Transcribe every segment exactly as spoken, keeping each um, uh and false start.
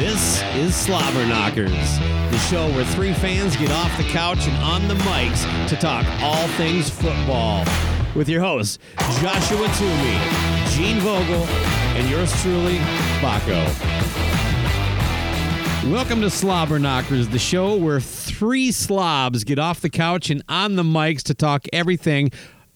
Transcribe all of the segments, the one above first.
This is Slobberknockers, the show where three fans get off the couch and on the mics to talk all things football. With your hosts, Joshua Toomey, Gene Vogel, and yours truly, Baco. Welcome to Slobberknockers, the show where three slobs get off the couch and on the mics to talk everything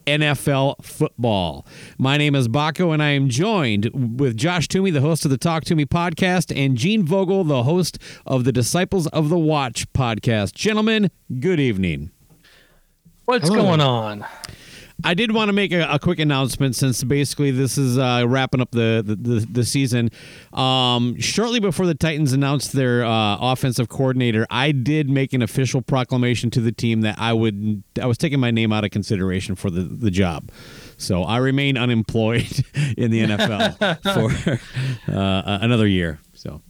N F L football. My name is Baco, and I am joined with Josh Toomey, the host of the Talk To Me podcast, and Gene Vogel, the host of the Disciples of the Watch podcast. Gentlemen, good evening. What's Hello. going on? I did want to make a, a quick announcement, since basically this is uh, wrapping up the the, the, the season. Um, shortly before the Titans announced their uh, offensive coordinator, I did make an official proclamation to the team that I would I was taking my name out of consideration for the, the job. So I remain unemployed in the N F L for uh, another year. So,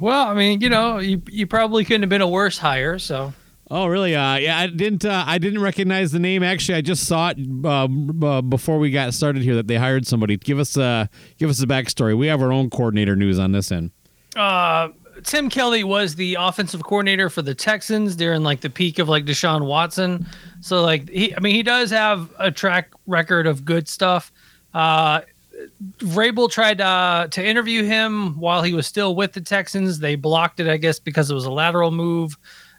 well, I mean, you know, you you probably couldn't have been a worse hire. So. Oh really? Uh, yeah, I didn't. Uh, I didn't recognize the name. Actually, I just saw it uh, b- before we got started here that they hired somebody. Give us a uh, give us the backstory. We have our own coordinator news on this end. Uh, Tim Kelly was the offensive coordinator for the Texans during like the peak of like Deshaun Watson. So like he, I mean, he does have a track record of good stuff. Uh, Vrabel tried uh, to interview him while he was still with the Texans. They blocked it, I guess, because it was a lateral move.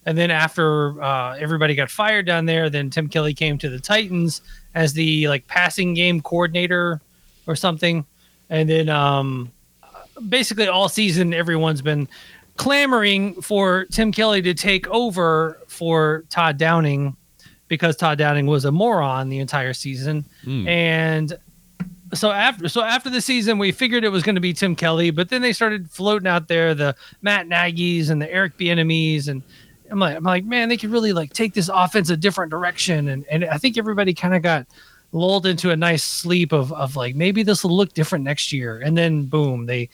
And then after uh, everybody got fired down there, then Tim Kelly came to the Titans as the like passing game coordinator or something. And then um, basically all season, everyone's been clamoring for Tim Kelly to take over for Todd Downing because Todd Downing was a moron the entire season. Mm. And so after so after the season, we figured it was going to be Tim Kelly, but then they started floating out there the Matt Nagy's and the Eric Bieniemy's, and I'm like, I'm like, man, they could really like take this offense a different direction. And, and I think everybody kind of got lulled into a nice sleep of, of like, maybe this will look different next year. And then boom, they,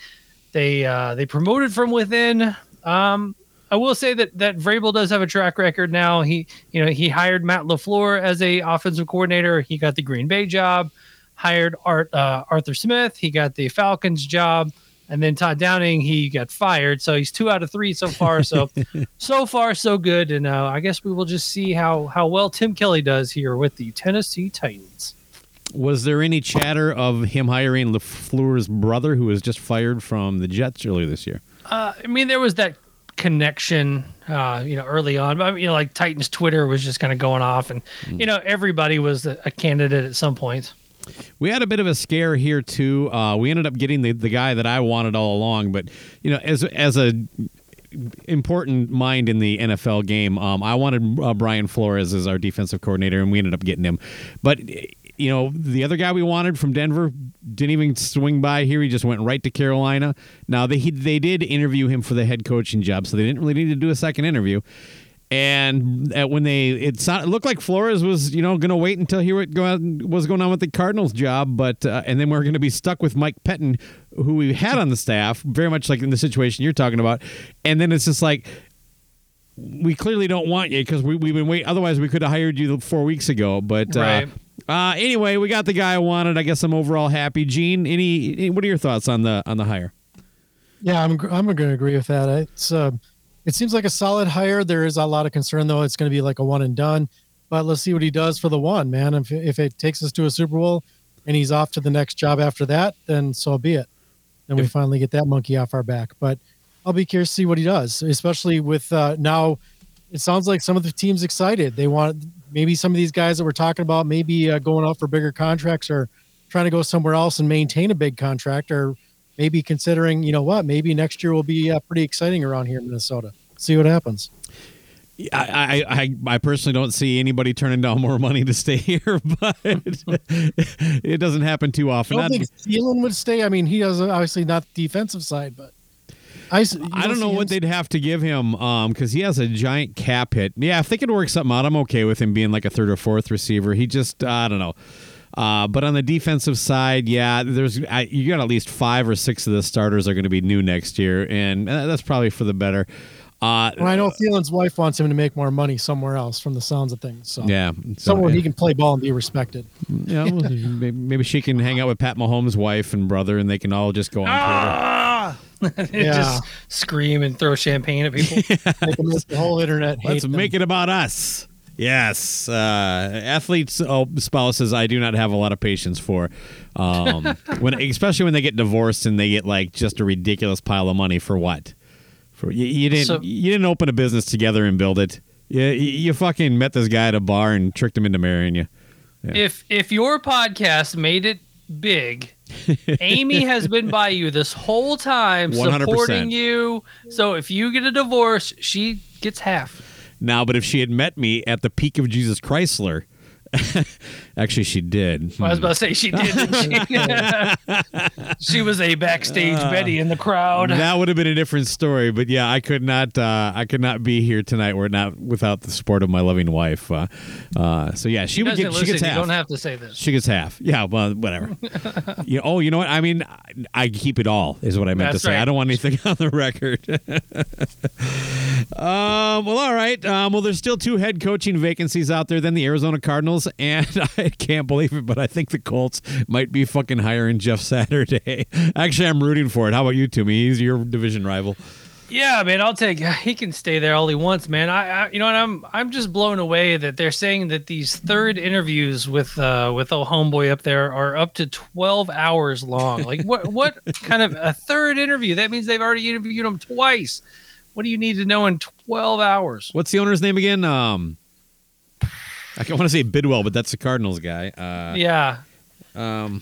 they, uh, they promoted from within. Um, I will say that, that Vrabel does have a track record now. He, you know, he hired Matt LaFleur as a offensive coordinator. He got the Green Bay job, hired Art, uh, Arthur Smith. He got the Falcons job. And then Todd Downing, he got fired. So he's two out of three so far. So, so far, so good. And uh, I guess we will just see how, how well Tim Kelly does here with the Tennessee Titans. Was there any chatter of him hiring LaFleur's brother, who was just fired from the Jets earlier this year? Uh, I mean, there was that connection, uh, you know, early on. But, you know, like Titans Twitter was just kind of going off. And, mm. you know, everybody was a, a candidate at some point. We had a bit of a scare here too. Uh, we ended up getting the, the guy that I wanted all along, but you know, as as a important mind in the N F L game, um, I wanted uh, Brian Flores as our defensive coordinator, and we ended up getting him. But you know, the other guy we wanted from Denver didn't even swing by here. He just went right to Carolina. Now they he, they did interview him for the head coaching job, so they didn't really need to do a second interview. And when they, it, sounded, it looked like Flores was, you know, going to wait until he would go out, was going on with the Cardinals job, but uh, and then we're going to be stuck with Mike Pettin, who we had on the staff, very much like in the situation you're talking about. And then it's just like, we clearly don't want you because we we've been waiting. Otherwise, we could have hired you four weeks ago. But right. uh, uh, anyway, we got the guy I wanted. I guess I'm overall happy. Gene, any, any what are your thoughts on the on the hire? Yeah, I'm I'm going to agree with that. It's. Uh... It seems like a solid hire. There is a lot of concern, though. It's going to be like a one and done. But let's see what he does for the one, man. If, if it takes us to a Super Bowl and he's off to the next job after that, then so be it. Then we finally get that monkey off our back. But I'll be curious to see what he does, especially with uh, now it sounds like some of the team's excited. They want maybe some of these guys that we're talking about maybe uh, going out for bigger contracts or trying to go somewhere else and maintain a big contract or maybe considering, you know what, maybe next year will be uh, pretty exciting around here in Minnesota. See what happens. I, I I personally don't see anybody turning down more money to stay here, but it doesn't happen too often. I don't think Jalen would stay. I mean, he doesn't, obviously not the defensive side, but. I, I don't know what they'd have to give him um, because he has a giant cap hit. Yeah, if they could work something out, I'm okay with him being like a third or fourth receiver. He just, I don't know. Uh, but on the defensive side, yeah, there's I, you got at least five or six of the starters are going to be new next year, and that's probably for the better. Uh, well, I know Thielen's wife wants him to make more money somewhere else, from the sounds of things. So. Yeah, so, somewhere yeah. he can play ball and be respected. Yeah, well, maybe she can hang out with Pat Mahomes' wife and brother, and they can all just go on. Ah! Yeah. Just scream and throw champagne at people. Yeah. Make them, the whole internet hate Let's them. Make it about us. Yes. Uh, athletes, oh, spouses, I do not have a lot of patience for. Um, when, especially when they get divorced and they get like just a ridiculous pile of money for what? For You, you didn't so, you didn't open a business together and build it. You, you fucking met this guy at a bar and tricked him into marrying you. Yeah. If If your podcast made it big, Amy has been by you this whole time, supporting one hundred percent you. So if you get a divorce, she gets half. Now, but if she had met me at the peak of Jesus Chrysler, actually she did. Well, I was about to say she did. She, she was a backstage uh, Betty in the crowd. That would have been a different story. But yeah, I could not. Uh, I could not be here tonight. We're not without the support of my loving wife. Uh, uh, so yeah, she, she would get. Listen, she gets half. You don't have to say this. She gets half. Yeah. Well, whatever. you, oh, you know what? I mean, I, I keep it all. Is what I meant That's to say. Right. I don't want anything on the record. Um, well, all right. Um, well, there's still two head coaching vacancies out there. Then the Arizona Cardinals, and I can't believe it, but I think the Colts might be fucking hiring Jeff Saturday. Actually, I'm rooting for it. How about you, Toomey? He's your division rival. Yeah, man, I'll take. He can stay there all he wants, man. I, I you know, what I'm, I'm just blown away that they're saying that these third interviews with, uh, with old homeboy up there are up to twelve hours long. Like, what, what kind of a third interview? That means they've already interviewed him twice. What do you need to know in twelve hours? What's the owner's name again? Um, I want to say Bidwell, but that's the Cardinals guy. Uh, yeah. Um,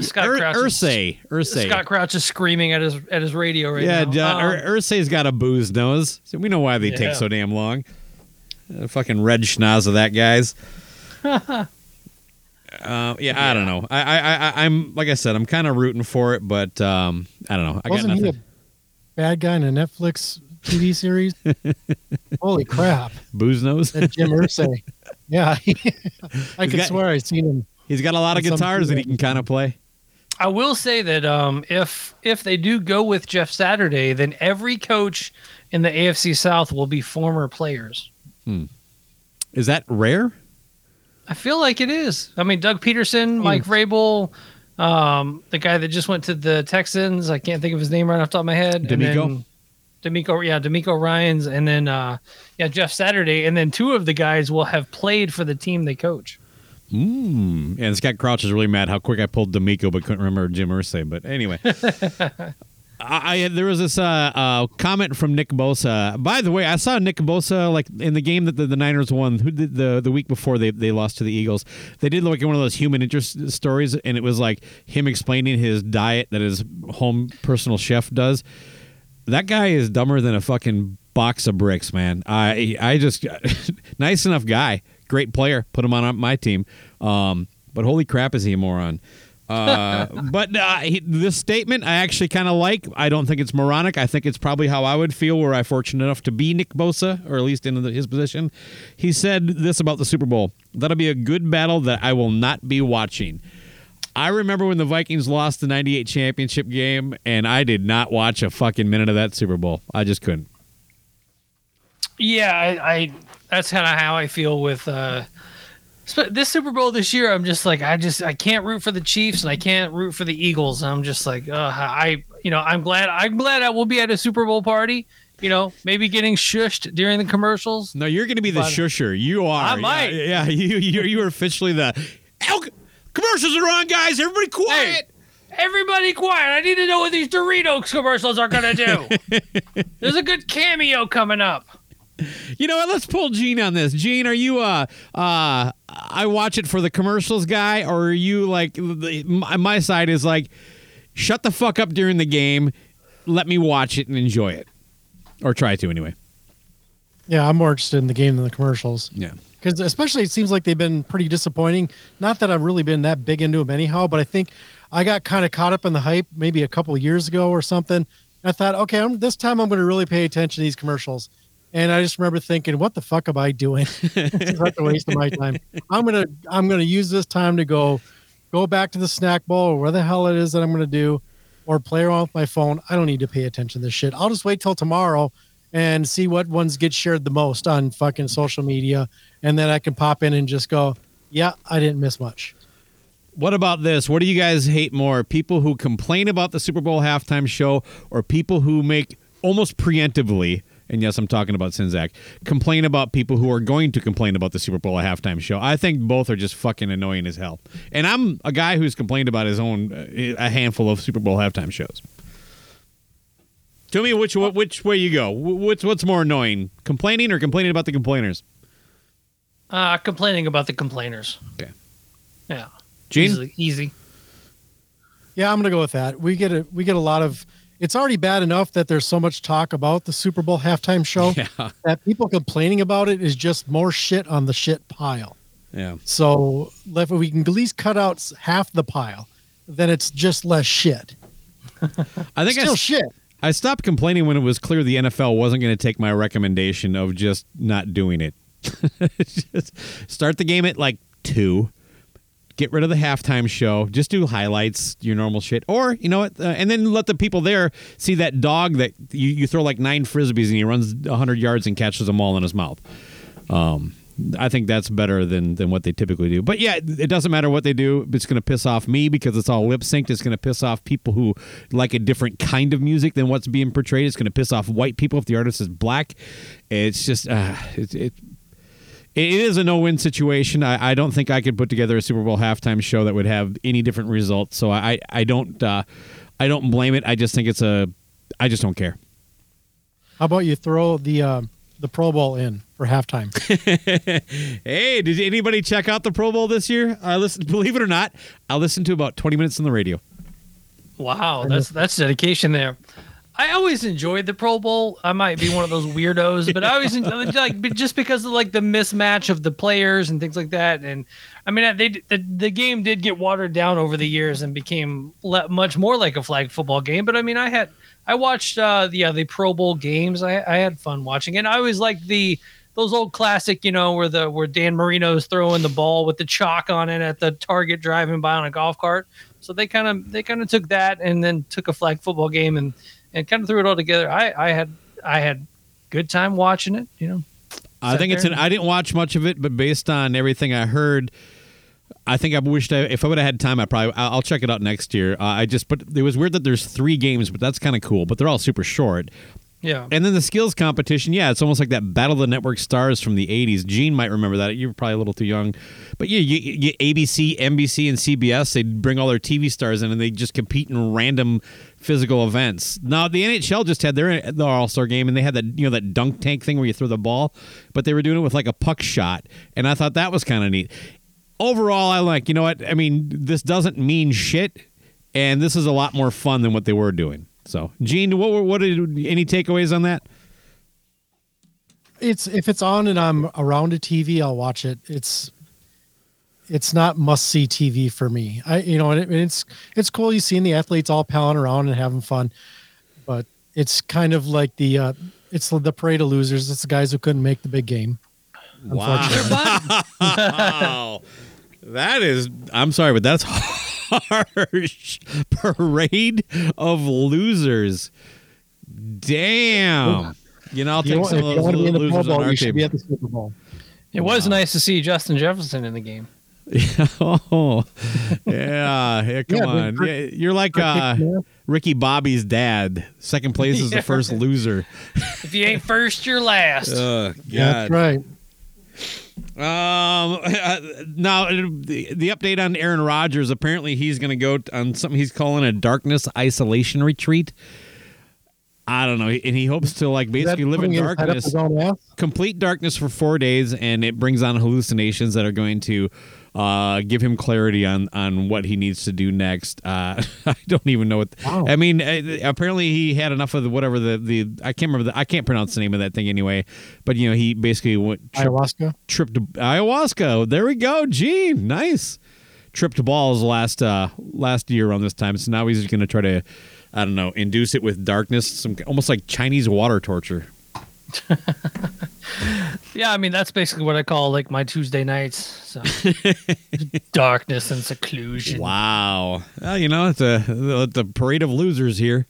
Scott Ur- Crouch. Ursay. Ursay. Scott Crouch is screaming at his at his radio right yeah, now. Yeah, um, Ur- Ursay's got a booze nose. So we know why they yeah. take so damn long. Uh, fucking red schnoz of that guy's. uh, yeah, yeah, I don't know. I, I, I, I'm like I said, I'm kind of rooting for it, but um, I don't know. I Wasn't got nothing. Bad guy in a Netflix T V series. Holy crap! Booze nose. That Jim Irsay. Yeah, I he's can got, swear I've seen him. He's got a lot of guitars that he can kind of play. I will say that um, if if they do go with Jeff Saturday, then every coach in the A F C South will be former players. Hmm. Is that rare? I feel like it is. I mean, Doug Peterson, hmm. Mike Vrabel. Um, the guy that just went to the Texans, I can't think of his name right off the top of my head. D'Amico? D'Amico, yeah, D'Amico Ryans, and then uh, yeah, Jeff Saturday, and then two of the guys will have played for the team they coach. Mm. And Scott Crouch is really mad how quick I pulled D'Amico, but couldn't remember Jim Irsay. But anyway, I, I there was this uh, uh, comment from Nick Bosa. By the way, I saw Nick Bosa like in the game that the, the Niners won, who did the the week before they, they lost to the Eagles. They did like one of those human interest stories, and it was like him explaining his diet that his home personal chef does. That guy is dumber than a fucking box of bricks, man. I I just nice enough guy, great player. Put him on my team, um, but holy crap, is he a moron? uh, but uh, he, this statement I actually kind of like. I don't think it's moronic. I think it's probably how I would feel were I fortunate enough to be Nick Bosa, or at least in the, his position. He said this about the Super Bowl. That'll be a good battle that I will not be watching. I remember when the Vikings lost the ninety-eight championship game, and I did not watch a fucking minute of that Super Bowl. I just couldn't. Yeah, I, I that's kind of how I feel with uh, – this Super Bowl this year, I'm just like, I just, I can't root for the Chiefs and I can't root for the Eagles. I'm just like, uh, I, you know, I'm glad, I'm glad I will be at a Super Bowl party, you know, maybe getting shushed during the commercials. No, you're going to be the but shusher. You are. I might. Yeah. yeah you, you, you are officially the elk. Commercials are on, guys. Everybody quiet. Hey. Everybody quiet. I need to know what these Doritos commercials are going to do. There's a good cameo coming up. You know what? Let's pull Gene on this. Gene, are you uh, uh, I watch it for the commercials guy, or are you like my side is like shut the fuck up during the game, let me watch it and enjoy it, or try to anyway. Yeah, I'm more interested in the game than the commercials. Yeah, because especially it seems like they've been pretty disappointing. Not that I've really been that big into them anyhow, but I think I got kind of caught up in the hype maybe a couple of years ago or something. I thought, okay, I'm, this time I'm going to really pay attention to these commercials. And I just remember thinking, what the fuck am I doing? It's not a waste of my time. I'm gonna I'm gonna use this time to go go back to the snack bowl or where the hell it is that I'm gonna do, or play around with my phone. I don't need to pay attention to this shit. I'll just wait till tomorrow and see what ones get shared the most on fucking social media, and then I can pop in and just go, yeah, I didn't miss much. What about this? What do you guys hate more? People who complain about the Super Bowl halftime show, or people who make almost preemptively, and yes, I'm talking about Sinzak, complain about people who are going to complain about the Super Bowl halftime show? I think both are just fucking annoying as hell. And I'm a guy who's complained about his own uh, a handful of Super Bowl halftime shows. Tell me which which way you go. What's what's more annoying, complaining or complaining about the complainers? Uh, complaining about the complainers. Okay. Yeah. Gene? Easy, easy. Yeah, I'm gonna go with that. We get a we get a lot of. It's already bad enough that there's so much talk about the Super Bowl halftime show yeah. that people complaining about it is just more shit on the shit pile. Yeah. So if we can at least cut out half the pile, then it's just less shit. I think still I, shit. I stopped complaining when it was clear the N F L wasn't going to take my recommendation of just not doing it. Just start the game at like two. Get rid of the halftime show. Just do highlights, your normal shit. Or, you know what, uh, and then let the people there see that dog that you, you throw like nine Frisbees and he runs one hundred yards and catches them all in his mouth. Um, I think that's better than, than what they typically do. But yeah, it doesn't matter what they do. It's going to piss off me because it's all lip synced. It's going to piss off people who like a different kind of music than what's being portrayed. It's going to piss off white people if the artist is black. It's just, uh, it's... It, It is a no-win situation. I, I don't think I could put together a Super Bowl halftime show that would have any different results. So I, I don't uh, I don't blame it. I just think it's a I just don't care. How about you throw the uh, the Pro Bowl in for halftime? Hey, did anybody check out the Pro Bowl this year? I listen, believe it or not, I listened to about twenty minutes on the radio. Wow, that's that's dedication there. I always enjoyed the Pro Bowl. I might be one of those weirdos, but I always enjoyed, like just because of like the mismatch of the players and things like that. And I mean, they the, the game did get watered down over the years and became le- much more like a flag football game. But I mean, I had I watched uh, yeah the Pro Bowl games. I, I had fun watching it. And I always liked the those old classic, you know, where the where Dan Marino's throwing the ball with the chalk on it at the target driving by on a golf cart. So they kind of they kind of took that and then took a flag football game and. And kind of threw it all together. I, I had I had good time watching it. You know, I think it's. An, I didn't watch much of it, but based on everything I heard, I think I wished I, if I would have had time, I probably I'll check it out next year. Uh, I just but it was weird that there's three games, but that's kind of cool. But they're all super short. Yeah. And then the skills competition, yeah, it's almost like that Battle of the Network Stars from the eighties. Gene might remember that. You were probably a little too young. But yeah, you, you, A B C, N B C, and C B S, they'd bring all their T V stars in and they'd just compete in random physical events. Now, the N H L just had their, their All-Star game and they had that, you know, that dunk tank thing where you throw the ball, but they were doing it with like a puck shot. And I thought that was kind of neat. Overall, I like, you know what? I mean, this doesn't mean shit. And this is a lot more fun than what they were doing. So, Gene, what were what did any takeaways on that? It's if it's on and I'm around a T V, I'll watch it. It's it's not must see T V for me. I you know, and it, it's it's cool you seeing the athletes all palling around and having fun, but it's kind of like the uh, it's the parade of losers. It's the guys who couldn't make the big game. Wow, wow. That is. I'm sorry, but that's. Harsh parade of losers. Damn. You know, I'll take you some want, of those little losers Bowl, on our table. Be at the Super Bowl. It wow. was nice to see Justin Jefferson in the game. oh, yeah. yeah come yeah, on. Rick, yeah, you're like uh, Ricky Bobby's dad. Second place is yeah. the first loser. If you ain't first, you're last. Oh, God. That's right. Um, uh, now, the, the update on Aaron Rodgers, apparently he's going to go on something he's calling a darkness isolation retreat. I don't know. And he hopes to like basically live in darkness, complete darkness for four days. And it brings on hallucinations that are going to uh, give him clarity on, on what he needs to do next. Uh, I don't even know what, th- wow. I mean, apparently he had enough of the, whatever the, the, I can't remember the, I can't pronounce the name of that thing anyway, but you know, he basically went tri- ayahuasca tripped ayahuasca. There we go. Gene. Nice. Tripped balls last, uh, last year around this time. So now he's going to try to, I don't know, induce it with darkness, some almost like Chinese water torture. Yeah, I mean, that's basically what I call like my Tuesday nights. So. Darkness and seclusion. Wow. Well, you know, it's a, it's a parade of losers here.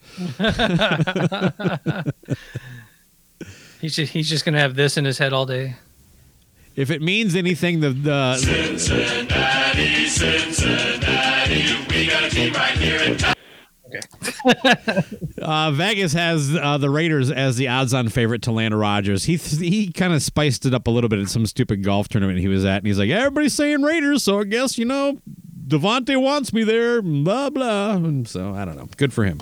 he's, just, he's just going to have this in his head all day. If it means anything, the... the Cincinnati, Cincinnati. Okay. uh, Vegas has uh, the Raiders as the odds-on favorite to Landon Rodgers. He he kind of spiced it up a little bit in some stupid golf tournament he was at, and he's like, everybody's saying Raiders, so I guess, you know, Devontae wants me there, blah, blah. And so, I don't know. Good for him.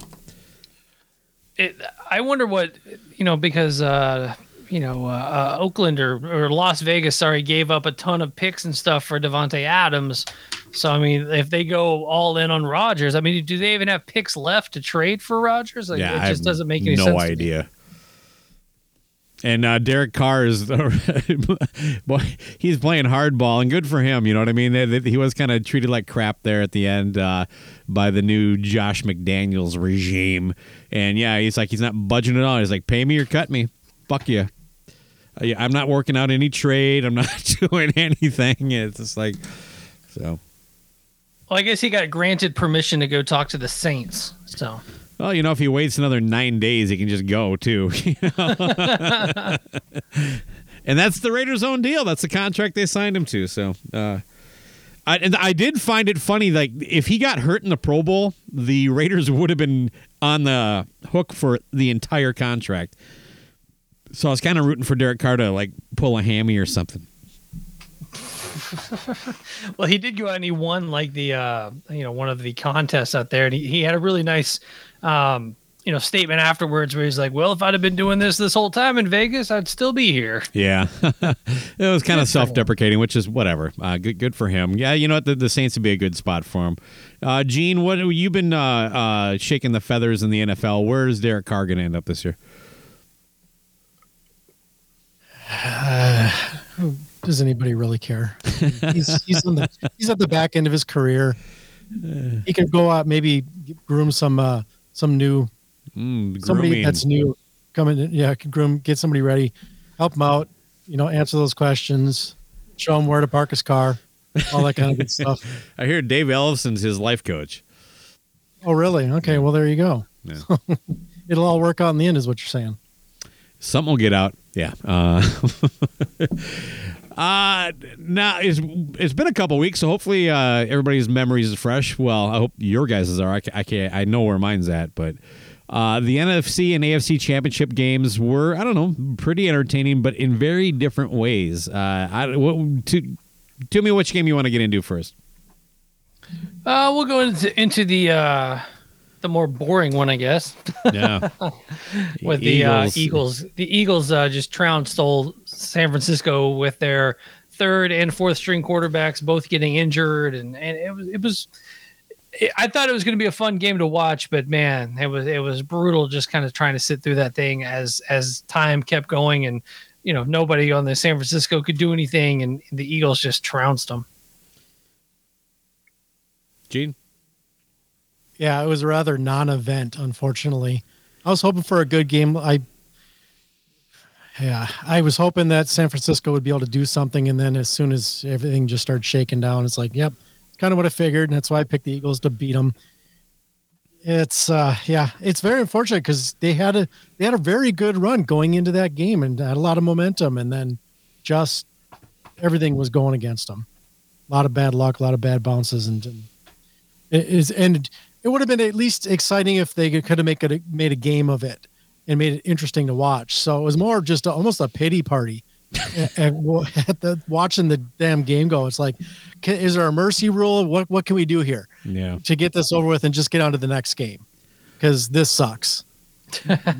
It, I wonder what, you know, because, uh, you know, uh, uh, Oakland or, or Las Vegas, sorry, gave up a ton of picks and stuff for Devontae Adams. So, I mean, if they go all in on Rodgers, I mean, do they even have picks left to trade for Rodgers? Like, yeah, it just doesn't make any no sense. No idea. And uh, Derek Carr is, boy, he's playing hardball, and good for him. You know what I mean? They, they, he was kind of treated like crap there at the end uh, by the new Josh McDaniels regime. And yeah, he's like, he's not budging at all. He's like, pay me or cut me. Fuck you. Uh, yeah, I'm not working out any trade. I'm not doing anything. It's just like, so. Well, I guess he got granted permission to go talk to the Saints. So. Well, you know, if he waits another nine days, he can just go, too. You know? And that's the Raiders' own deal. That's the contract they signed him to. So, uh, I, and I did find it funny. Like, if he got hurt in the Pro Bowl, the Raiders would have been on the hook for the entire contract. So I was kind of rooting for Derek Carr to, like, pull a hammy or something. Well, he did go out and he won, like, the, uh, you know, one of the contests out there. And he, he had a really nice... Um, you know, statement afterwards where he's like, well, if I'd have been doing this this whole time in Vegas, I'd still be here. Yeah. It was kind of self-deprecating, which is whatever. Uh, good good for him. Yeah, you know what? The, the Saints would be a good spot for him. Uh, Gene, what you've been uh, uh, shaking the feathers in the N F L. Where is Derek Carr going to end up this year? Uh, does anybody really care? He's he's, on the, he's at the back end of his career. He could go out, maybe groom some... Uh, Some new, mm, somebody grooming. That's new coming in. Yeah, groom, get somebody ready, help them out, you know, answer those questions, show them where to park his car, all that kind of good stuff. I hear Dave Ellison's his life coach. Oh, really? Okay, well, there you go. Yeah. It'll all work out in the end, is what you're saying. Something will get out. Yeah. Uh, uh, now, it's, it's been a couple weeks, so hopefully uh, everybody's memories are fresh. Well, I hope your guys' are. I, I, can't, I know where mine's at, but uh, the N F C and A F C championship games were, I don't know, pretty entertaining, but in very different ways. Uh, I, what, to, tell me which game you want to get into first. Uh, we'll go into, into the... Uh... The more boring one, I guess. Yeah. With the Eagles. Uh, Eagles. The Eagles uh, just trounced old San Francisco with their third and fourth string quarterbacks both getting injured, and, and it was it was. It, I thought it was going to be a fun game to watch, but man, it was it was brutal. Just kind of trying to sit through that thing as as time kept going, and you know nobody on the San Francisco could do anything, and the Eagles just trounced them. Gene. Yeah, it was a rather non-event, unfortunately. I was hoping for a good game. I, yeah, I was hoping that San Francisco would be able to do something, and then as soon as everything just started shaking down, it's like, yep, kind of what I figured, and that's why I picked the Eagles to beat them. It's uh, yeah, it's very unfortunate because they had a they had a very good run going into that game and had a lot of momentum, and then just everything was going against them. A lot of bad luck, a lot of bad bounces, and, and it is and. It would have been at least exciting if they could, could have make a, made a game of it and made it interesting to watch. So it was more just a, almost a pity party at, at the, watching the damn game go. It's like, can, is there a mercy rule? What what can we do here yeah. to get this over with and just get on to the next game? Because this sucks.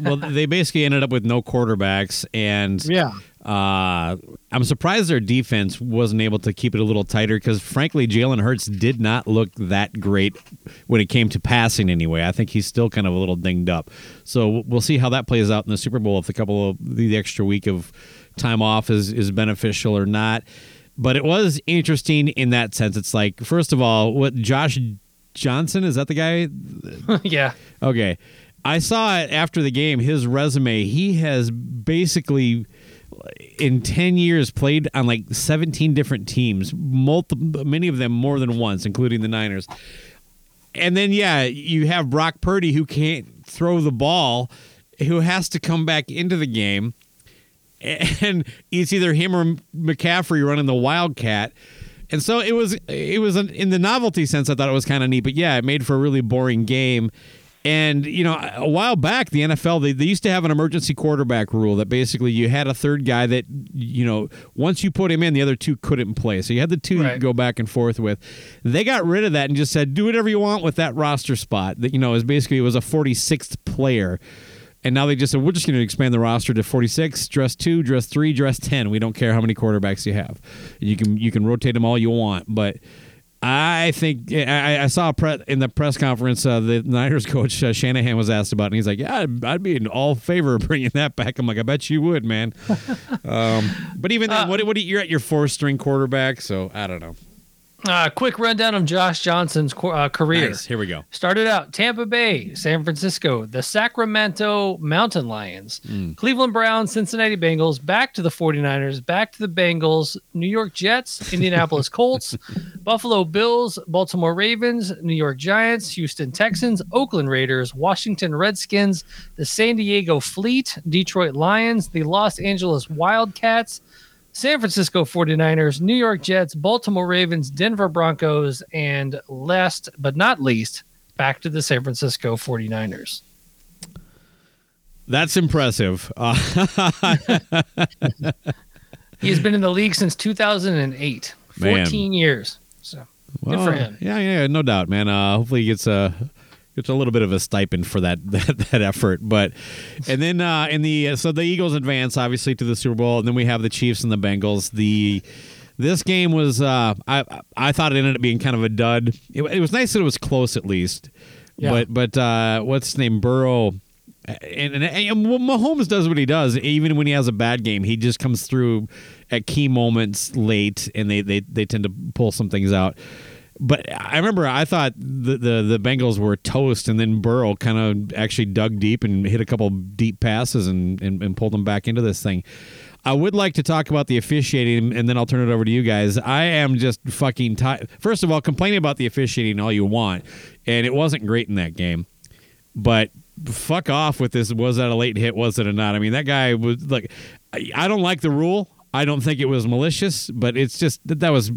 Well, they basically ended up with no quarterbacks. And yeah. uh, I'm surprised their defense wasn't able to keep it a little tighter because, frankly, Jalen Hurts did not look that great when it came to passing anyway. I think he's still kind of a little dinged up. So we'll see how that plays out in the Super Bowl if the couple of the extra week of time off is, is beneficial or not. But it was interesting in that sense. It's like, first of all, what Josh Johnson, is that the guy? Yeah. Okay. I saw it after the game, his resume. He has basically, in ten years, played on like seventeen different teams, multiple, many of them more than once, including the Niners. And then, yeah, you have Brock Purdy, who can't throw the ball, who has to come back into the game. And it's either him or McCaffrey running the Wildcat. And so it was, it was an, in the novelty sense, I thought it was kind of neat. But, yeah, it made for a really boring game. And, you know, a while back, the N F L, they, they used to have an emergency quarterback rule that basically you had a third guy that, you know, once you put him in, the other two couldn't play. So you had the two right. you could go back and forth with. They got rid of that and just said, do whatever you want with that roster spot. That, you know, is basically it was a forty-sixth player. And now they just said, we're just going to expand the roster to forty-six, dress two, dress three, dress ten. We don't care how many quarterbacks you have. You can you can rotate them all you want. But I think I, I saw pre- in the press conference uh, the Niners coach uh, Shanahan was asked about it, and he's like, yeah, I'd, I'd be in all favor of bringing that back. I'm like, I bet you would, man. um, but even then, uh, what, what do you, you're at your fourth-string quarterback, so I don't know. Uh, quick rundown of Josh Johnson's uh, career. Nice. Here we go. Started out Tampa Bay, San Francisco, the Sacramento Mountain Lions, mm. Cleveland Browns, Cincinnati Bengals, back to the forty-niners, back to the Bengals, New York Jets, Indianapolis Colts, Buffalo Bills, Baltimore Ravens, New York Giants, Houston Texans, Oakland Raiders, Washington Redskins, the San Diego Fleet, Detroit Lions, the Los Angeles Wildcats, San Francisco forty-niners, New York Jets, Baltimore Ravens, Denver Broncos, and last but not least, back to the San Francisco forty-niners. That's impressive. Uh- he has been in the league since two thousand eight, fourteen man. years. So well, good for him. Yeah, yeah, no doubt, man. Uh, hopefully he gets a. Uh- It's a little bit of a stipend for that that, that effort, but and then uh, in the uh, so the Eagles advance obviously to the Super Bowl, and then we have the Chiefs and the Bengals. The this game was uh, I I thought it ended up being kind of a dud. It, it was nice that it was close at least, yeah. but but uh, what's his name Burrow and, and, and Mahomes does what he does even when he has a bad game. He just comes through at key moments late, and they they, they tend to pull some things out. But I remember I thought the, the, the Bengals were toast, and then Burrow kind of actually dug deep and hit a couple deep passes and, and, and pulled them back into this thing. I would like to talk about the officiating, and then I'll turn it over to you guys. I am just fucking tired. First of all, complain about the officiating all you want, and it wasn't great in that game. But fuck off with this, was that a late hit, was it or not? I mean, that guy was like, I don't like the rule. I don't think it was malicious, but it's just that that was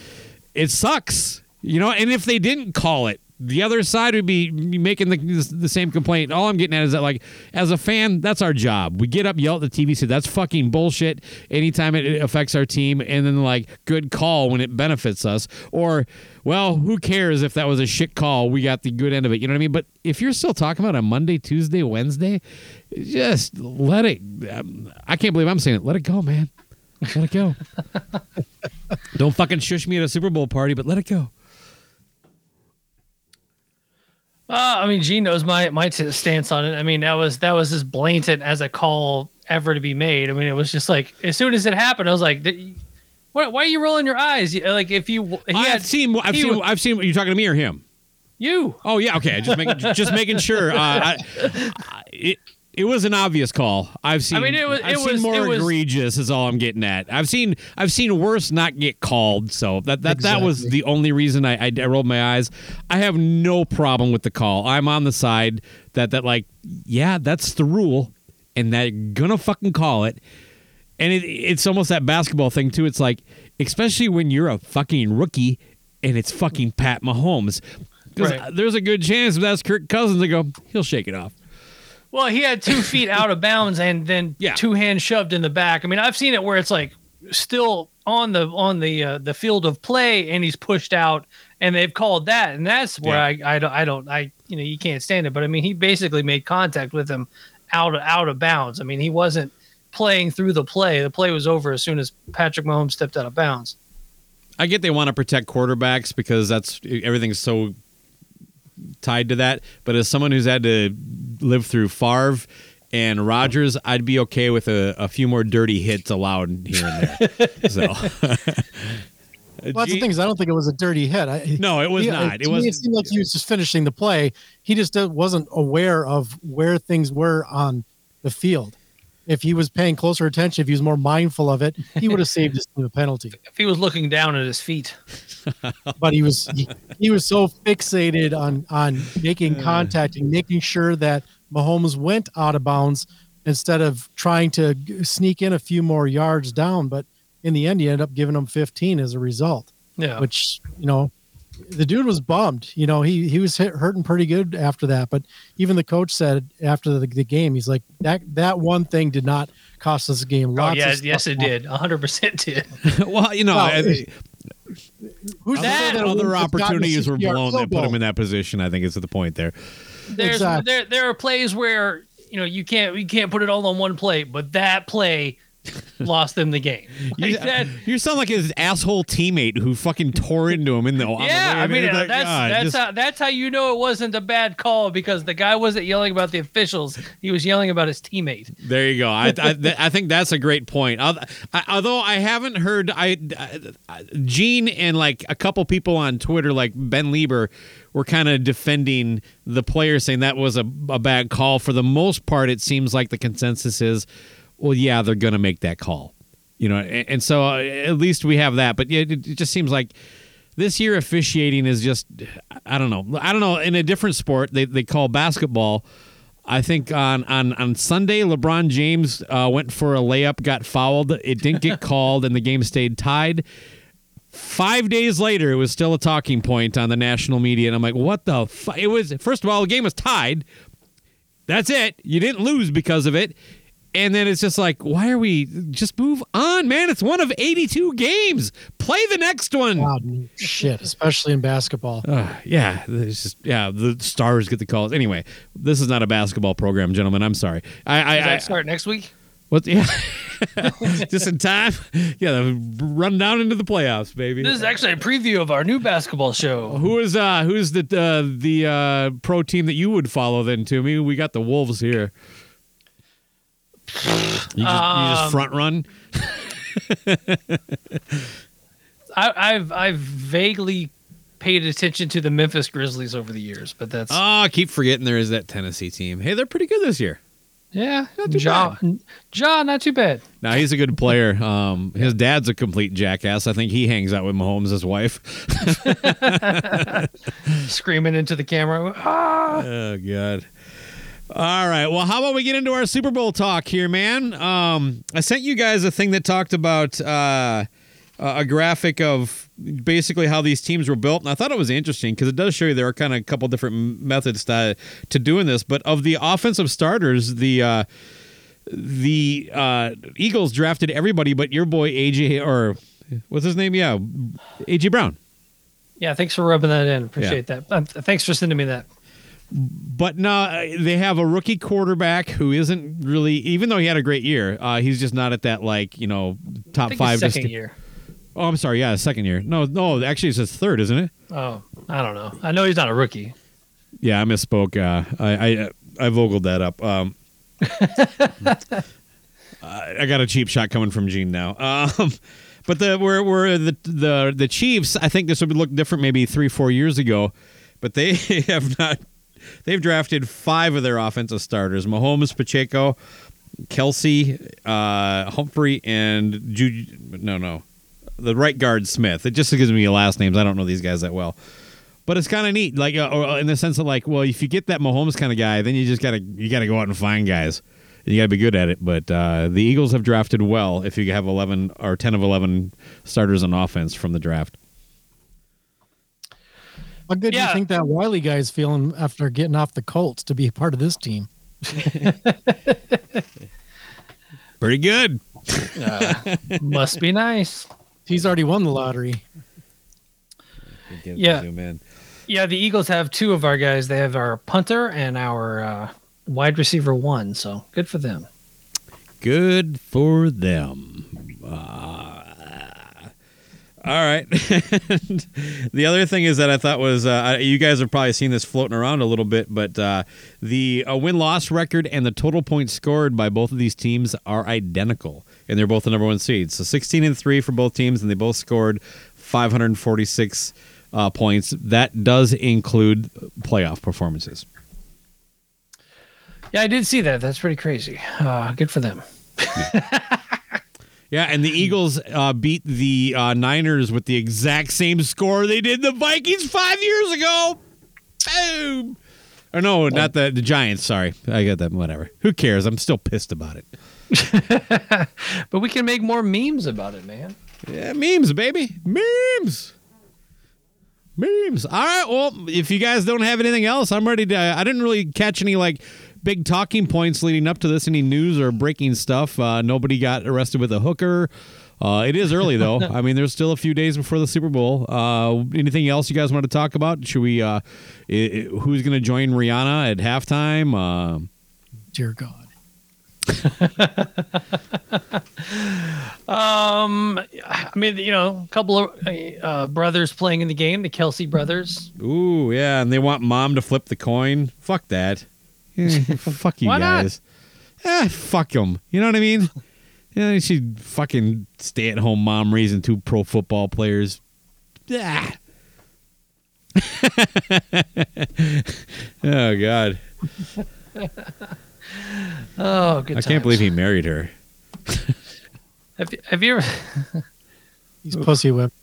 – it sucks. You know, and if they didn't call it, the other side would be making the the same complaint. All I'm getting at is that, like, as a fan, that's our job. We get up, yell at the T V, say, that's fucking bullshit anytime it affects our team, and then, like, good call when it benefits us. Or, well, who cares if that was a shit call? We got the good end of it. You know what I mean? But if you're still talking about a Monday, Tuesday, Wednesday, just let it. Um, I can't believe I'm saying it. Let it go, man. Let it go. Don't fucking shush me at a Super Bowl party, but let it go. Uh, I mean, Gene knows my my t- stance on it. I mean, that was that was as blatant as a call ever to be made. I mean, it was just like as soon as it happened, I was like, "Why, why are you rolling your eyes? Like, if you, he I've had, seen, I've he seen, was, I've seen. Are you talking to me or him? You? Oh yeah, okay. Just making, just making sure. Uh, I, I, it it was an obvious call. I've seen. I mean, it was. I've it seen was more it was, egregious. Is all I'm getting at. I've seen. I've seen worse not get called. So that that, exactly. that was the only reason I, I I rolled my eyes. I have no problem with the call. I'm on the side that that like yeah, that's the rule, and they're gonna fucking call it. And it it's almost that basketball thing too. It's like especially when you're a fucking rookie and it's fucking Pat Mahomes, because right. there's a good chance if that's Kirk Cousins, they go he'll shake it off. Well, he had two feet out of bounds and then yeah. two hands shoved in the back. I mean, I've seen it where it's like still on the on the uh, the field of play and he's pushed out and they've called that, and that's where yeah. I I don't I don't I you know you can't stand it. But I mean, he basically made contact with him out of, out of bounds. I mean, he wasn't playing through the play. The play was over as soon as Patrick Mahomes stepped out of bounds. I get they want to protect quarterbacks because that's everything's so tied to that, but as someone who's had to live through Favre and Rodgers, I'd be okay with a, a few more dirty hits allowed here and there. So, well, that's the thing is, I don't think it was a dirty hit. I, no, it was he, not. It was. It seemed like he was just finishing the play. He just wasn't aware of where things were on the field. If he was paying closer attention, if he was more mindful of it, he would have saved his team a penalty. If he was looking down at his feet. But he was he, he was so fixated on, on making contact and making sure that Mahomes went out of bounds instead of trying to sneak in a few more yards down. But in the end, he ended up giving him fifteen as a result. Yeah. Which, you know, the dude was bummed. You know, he, he was hit, hurting pretty good after that. But even the coach said after the, the game, he's like, that that one thing did not cost us a game. Lots oh, yeah, of yes, it won. Did. one hundred percent did. Well, you know, well, I mean, who's that? that other opportunities were blown that put him in that position, I think is the point there. There's exactly. there there are plays where, you know, you can't you can't put it all on one play, but that play lost them the game. Like that, you sound like his asshole teammate who fucking tore into him in the. Yeah, I mean like, that's God, that's just, how that's how you know it wasn't a bad call because the guy wasn't yelling about the officials; he was yelling about his teammate. There you go. I I, th- I think that's a great point. I, I, although I haven't heard, I, I Gene and like a couple people on Twitter, like Ben Lieber, were kind of defending the player, saying that was a, a bad call. For the most part, it seems like the consensus is, well, yeah, they're going to make that call, you know, and, and so uh, at least we have that. But yeah, it, it just seems like this year officiating is just, I don't know. I don't know. In a different sport, they they call basketball. I think on, on, on Sunday, LeBron James uh, went for a layup, got fouled. It didn't get called, and the game stayed tied. Five days later, it was still a talking point on the national media. And I'm like, what the fuck? It was, first of all, the game was tied. That's it. You didn't lose because of it. And then it's just like, why are we just move on, man? It's one of eighty-two games. Play the next one. Wow, shit, especially in basketball. Uh, yeah, it's just, yeah, the stars get the calls. Anyway, this is not a basketball program, gentlemen. I'm sorry. I, I, Does that I start next week. What? Yeah, just in time. Yeah, run down into the playoffs, baby. This is actually a preview of our new basketball show. Who is uh, who is the uh, the uh, pro team that you would follow then, Toomey? We got the Wolves here. You just, um, you just front run. I, I've I've vaguely paid attention to the Memphis Grizzlies over the years, but that's oh, I keep forgetting there is that Tennessee team. Hey, they're pretty good this year. Yeah, not too John, bad. John, not too bad. No, he's a good player. Um, his dad's a complete jackass. I think he hangs out with Mahomes' wife, screaming into the camera. Ah! Oh God. All right. Well, how about we get into our Super Bowl talk here, man? Um, I sent you guys a thing that talked about uh, a graphic of basically how these teams were built. And I thought it was interesting because it does show you there are kind of a couple different methods to, to doing this. But of the offensive starters, the uh, the uh, Eagles drafted everybody but your boy, A J, or what's his name? Yeah, A J. Brown. Yeah, thanks for rubbing that in. Appreciate yeah. that. Um, thanks for sending me that. But no, they have a rookie quarterback who isn't really, even though he had a great year, uh, he's just not at that, like, you know, top I think five. Second st- year. Oh, I'm sorry. Yeah, second year. No, no, actually, it's his third, isn't it? Oh, I don't know. I know he's not a rookie. Yeah, I misspoke. Uh, I, I I vogeled that up. Um, I got a cheap shot coming from Gene now. Um, but the where where the the the Chiefs, I think this would look different maybe three four years ago, but they have not. They've drafted five of their offensive starters: Mahomes, Pacheco, Kelsey, uh, Humphrey, and Ju- no, no, the right guard Smith. It just gives me your last names. I don't know these guys that well, but it's kind of neat, like uh, in the sense of like, well, if you get that Mahomes kind of guy, then you just gotta you gotta go out and find guys. You gotta be good at it. But uh, the Eagles have drafted well. If you have eleven or ten of eleven starters on offense from the draft. How good yeah. do you think that Wiley guy is feeling after getting off the Colts to be a part of this team? Pretty good. Uh, must be nice. He's already won the lottery. Yeah. Zoom in. Yeah, the Eagles have two of our guys. They have our punter and our uh, wide receiver one, so good for them. Good for them. Uh All right. The other thing is that I thought was uh, you guys have probably seen this floating around a little bit, but uh, the uh, win-loss record and the total points scored by both of these teams are identical, and they're both the number one seeds. So sixteen and three for both teams, and they both scored five hundred forty-six uh, points. That does include playoff performances. Yeah, I did see that. That's pretty crazy. Uh, good for them. Yeah. Yeah, and the Eagles uh, beat the uh, Niners with the exact same score they did the Vikings five years ago. Boom! Or no, not the, the Giants, sorry. I got that, whatever. Who cares? I'm still pissed about it. But we can make more memes about it, man. Yeah, memes, baby. Memes! Memes. All right, well, if you guys don't have anything else, I'm ready to... I didn't really catch any, like, big talking points leading up to this, any news or breaking stuff. Uh, nobody got arrested with a hooker. Uh, it is early, though. I mean, there's still a few days before the Super Bowl. Uh, anything else you guys want to talk about? Should we... Uh, it, it, who's going to join Rihanna at halftime? Uh, Dear God. um, I mean, you know, a couple of uh, brothers playing in the game, the Kelsey brothers. Ooh, yeah, and they want mom to flip the coin. Fuck that. Fuck you guys. Eh, fuck them. You know what I mean? Yeah, she fucking stay-at-home mom raising two pro football players. Ah. Oh God. Oh, good I times. Can't believe he married her. have, you, have you ever? He's pussy whipped.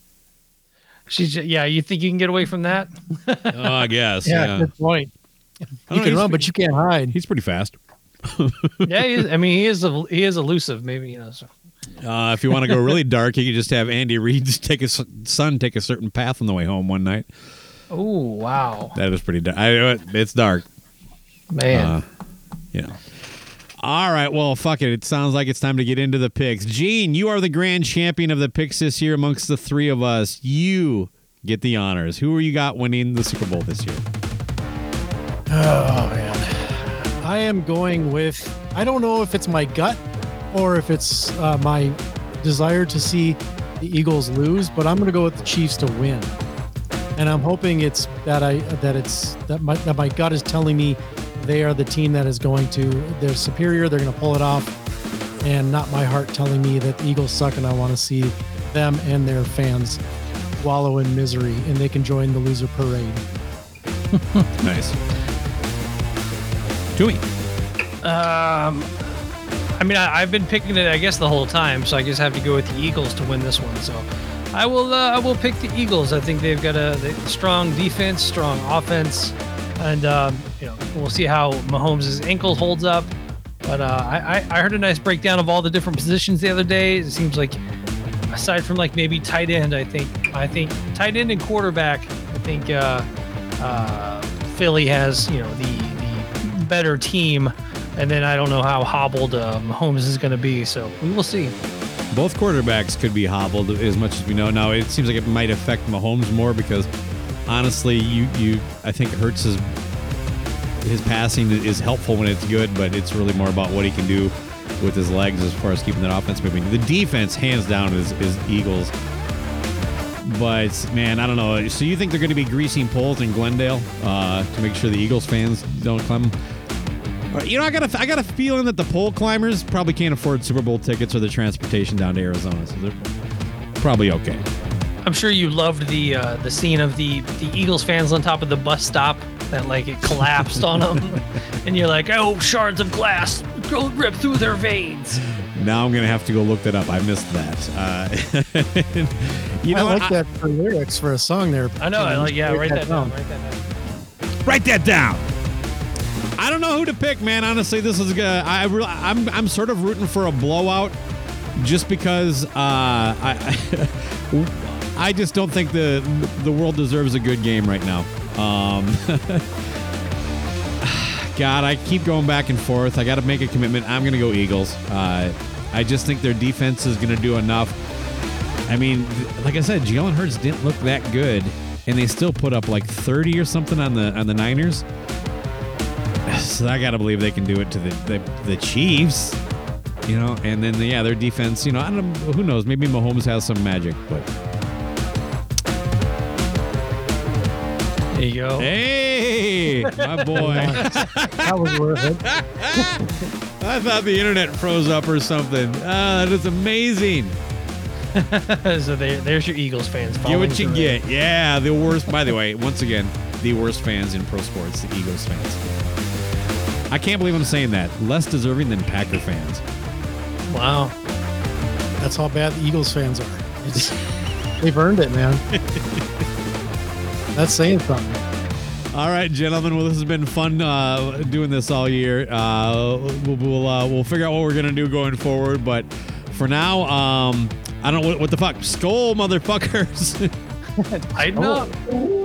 She's just, yeah. You think you can get away from that? Oh, I guess. Yeah, yeah. Good point. You know, can run, pretty, but you can't hide. He's pretty fast. Yeah, he is, I mean, he is a, he is elusive. Maybe you know. So. Uh, if you want to go really dark, you can just have Andy Reid's take his son take a certain path on the way home one night. Oh wow, that is pretty dark. I, it's dark, man. Uh, You know. All right, well, fuck it. It sounds like it's time to get into the picks. Gene, you are the grand champion of the picks this year amongst the three of us. You get the honors. Who are you got winning the Super Bowl this year? Oh, man. I am going with, I don't know if it's my gut or if it's uh, my desire to see the Eagles lose, but I'm going to go with the Chiefs to win. And I'm hoping it's that I that it's that my that my gut is telling me they are the team that is going to, they're superior, they're going to pull it off, and not my heart telling me that the Eagles suck and I want to see them and their fans wallow in misery and they can join the loser parade. Nice. Toomey. Um, I mean, I, I've been picking it, I guess, the whole time, so I just have to go with the Eagles to win this one. So I will, uh, I will pick the Eagles. I think they've got a, they, strong defense, strong offense. And, um, you know, we'll see how Mahomes' ankle holds up. But uh, I, I heard a nice breakdown of all the different positions the other day. It seems like, aside from like maybe tight end, I think, I think tight end and quarterback, I think uh, uh, Philly has, you know, the, the better team. And then I don't know how hobbled uh, Mahomes is going to be. So we will see. Both quarterbacks could be hobbled as much as we know. Now, it seems like it might affect Mahomes more because... Honestly, you, you I think Hurts is, his passing is helpful when it's good, but it's really more about what he can do with his legs as far as keeping that offense moving. The defense, hands down, is, is Eagles. But, man, I don't know. So you think they're going to be greasing poles in Glendale uh, to make sure the Eagles fans don't climb? You know, I got a, I got a feeling that the pole climbers probably can't afford Super Bowl tickets or the transportation down to Arizona, so they're probably okay. I'm sure you loved the uh, the scene of the, the Eagles fans on top of the bus stop that like it collapsed on them, and you're like, oh, shards of glass go rip through their veins. Now I'm gonna have to go look that up. I missed that. Uh, you know, I like I, that for lyrics for a song there. I know. I like yeah. Write, write that, that down. down. Write that down. Write that down. I don't know who to pick, man. Honestly, this is gonna, I re- I'm I'm sort of rooting for a blowout, just because uh, I. I just don't think the the world deserves a good game right now. Um, God, I keep going back and forth. I got to make a commitment. I'm going to go Eagles. Uh, I just think their defense is going to do enough. I mean, like I said, Jalen Hurts didn't look that good, and they still put up like thirty or something on the on the Niners. So I got to believe they can do it to the the, the Chiefs, you know. And then the, yeah, their defense. You know, I don't know. Who knows? Maybe Mahomes has some magic, but. There you go. Hey, my boy. That was worth it. I thought the internet froze up or something. Ah, that is amazing. So there, there's your Eagles fans. Get what you through. Get. Yeah, the worst. By the way, once again, the worst fans in pro sports, the Eagles fans. I can't believe I'm saying that. Less deserving than Packer fans. Wow. That's how bad the Eagles fans are. It's, they've earned it, man. That's saying something. All right, gentlemen. Well, this has been fun uh, doing this all year. Uh, we'll we'll, uh, we'll figure out what we're gonna do going forward. But for now, um, I don't know what, what the fuck. Skull, motherfuckers. Tighten up.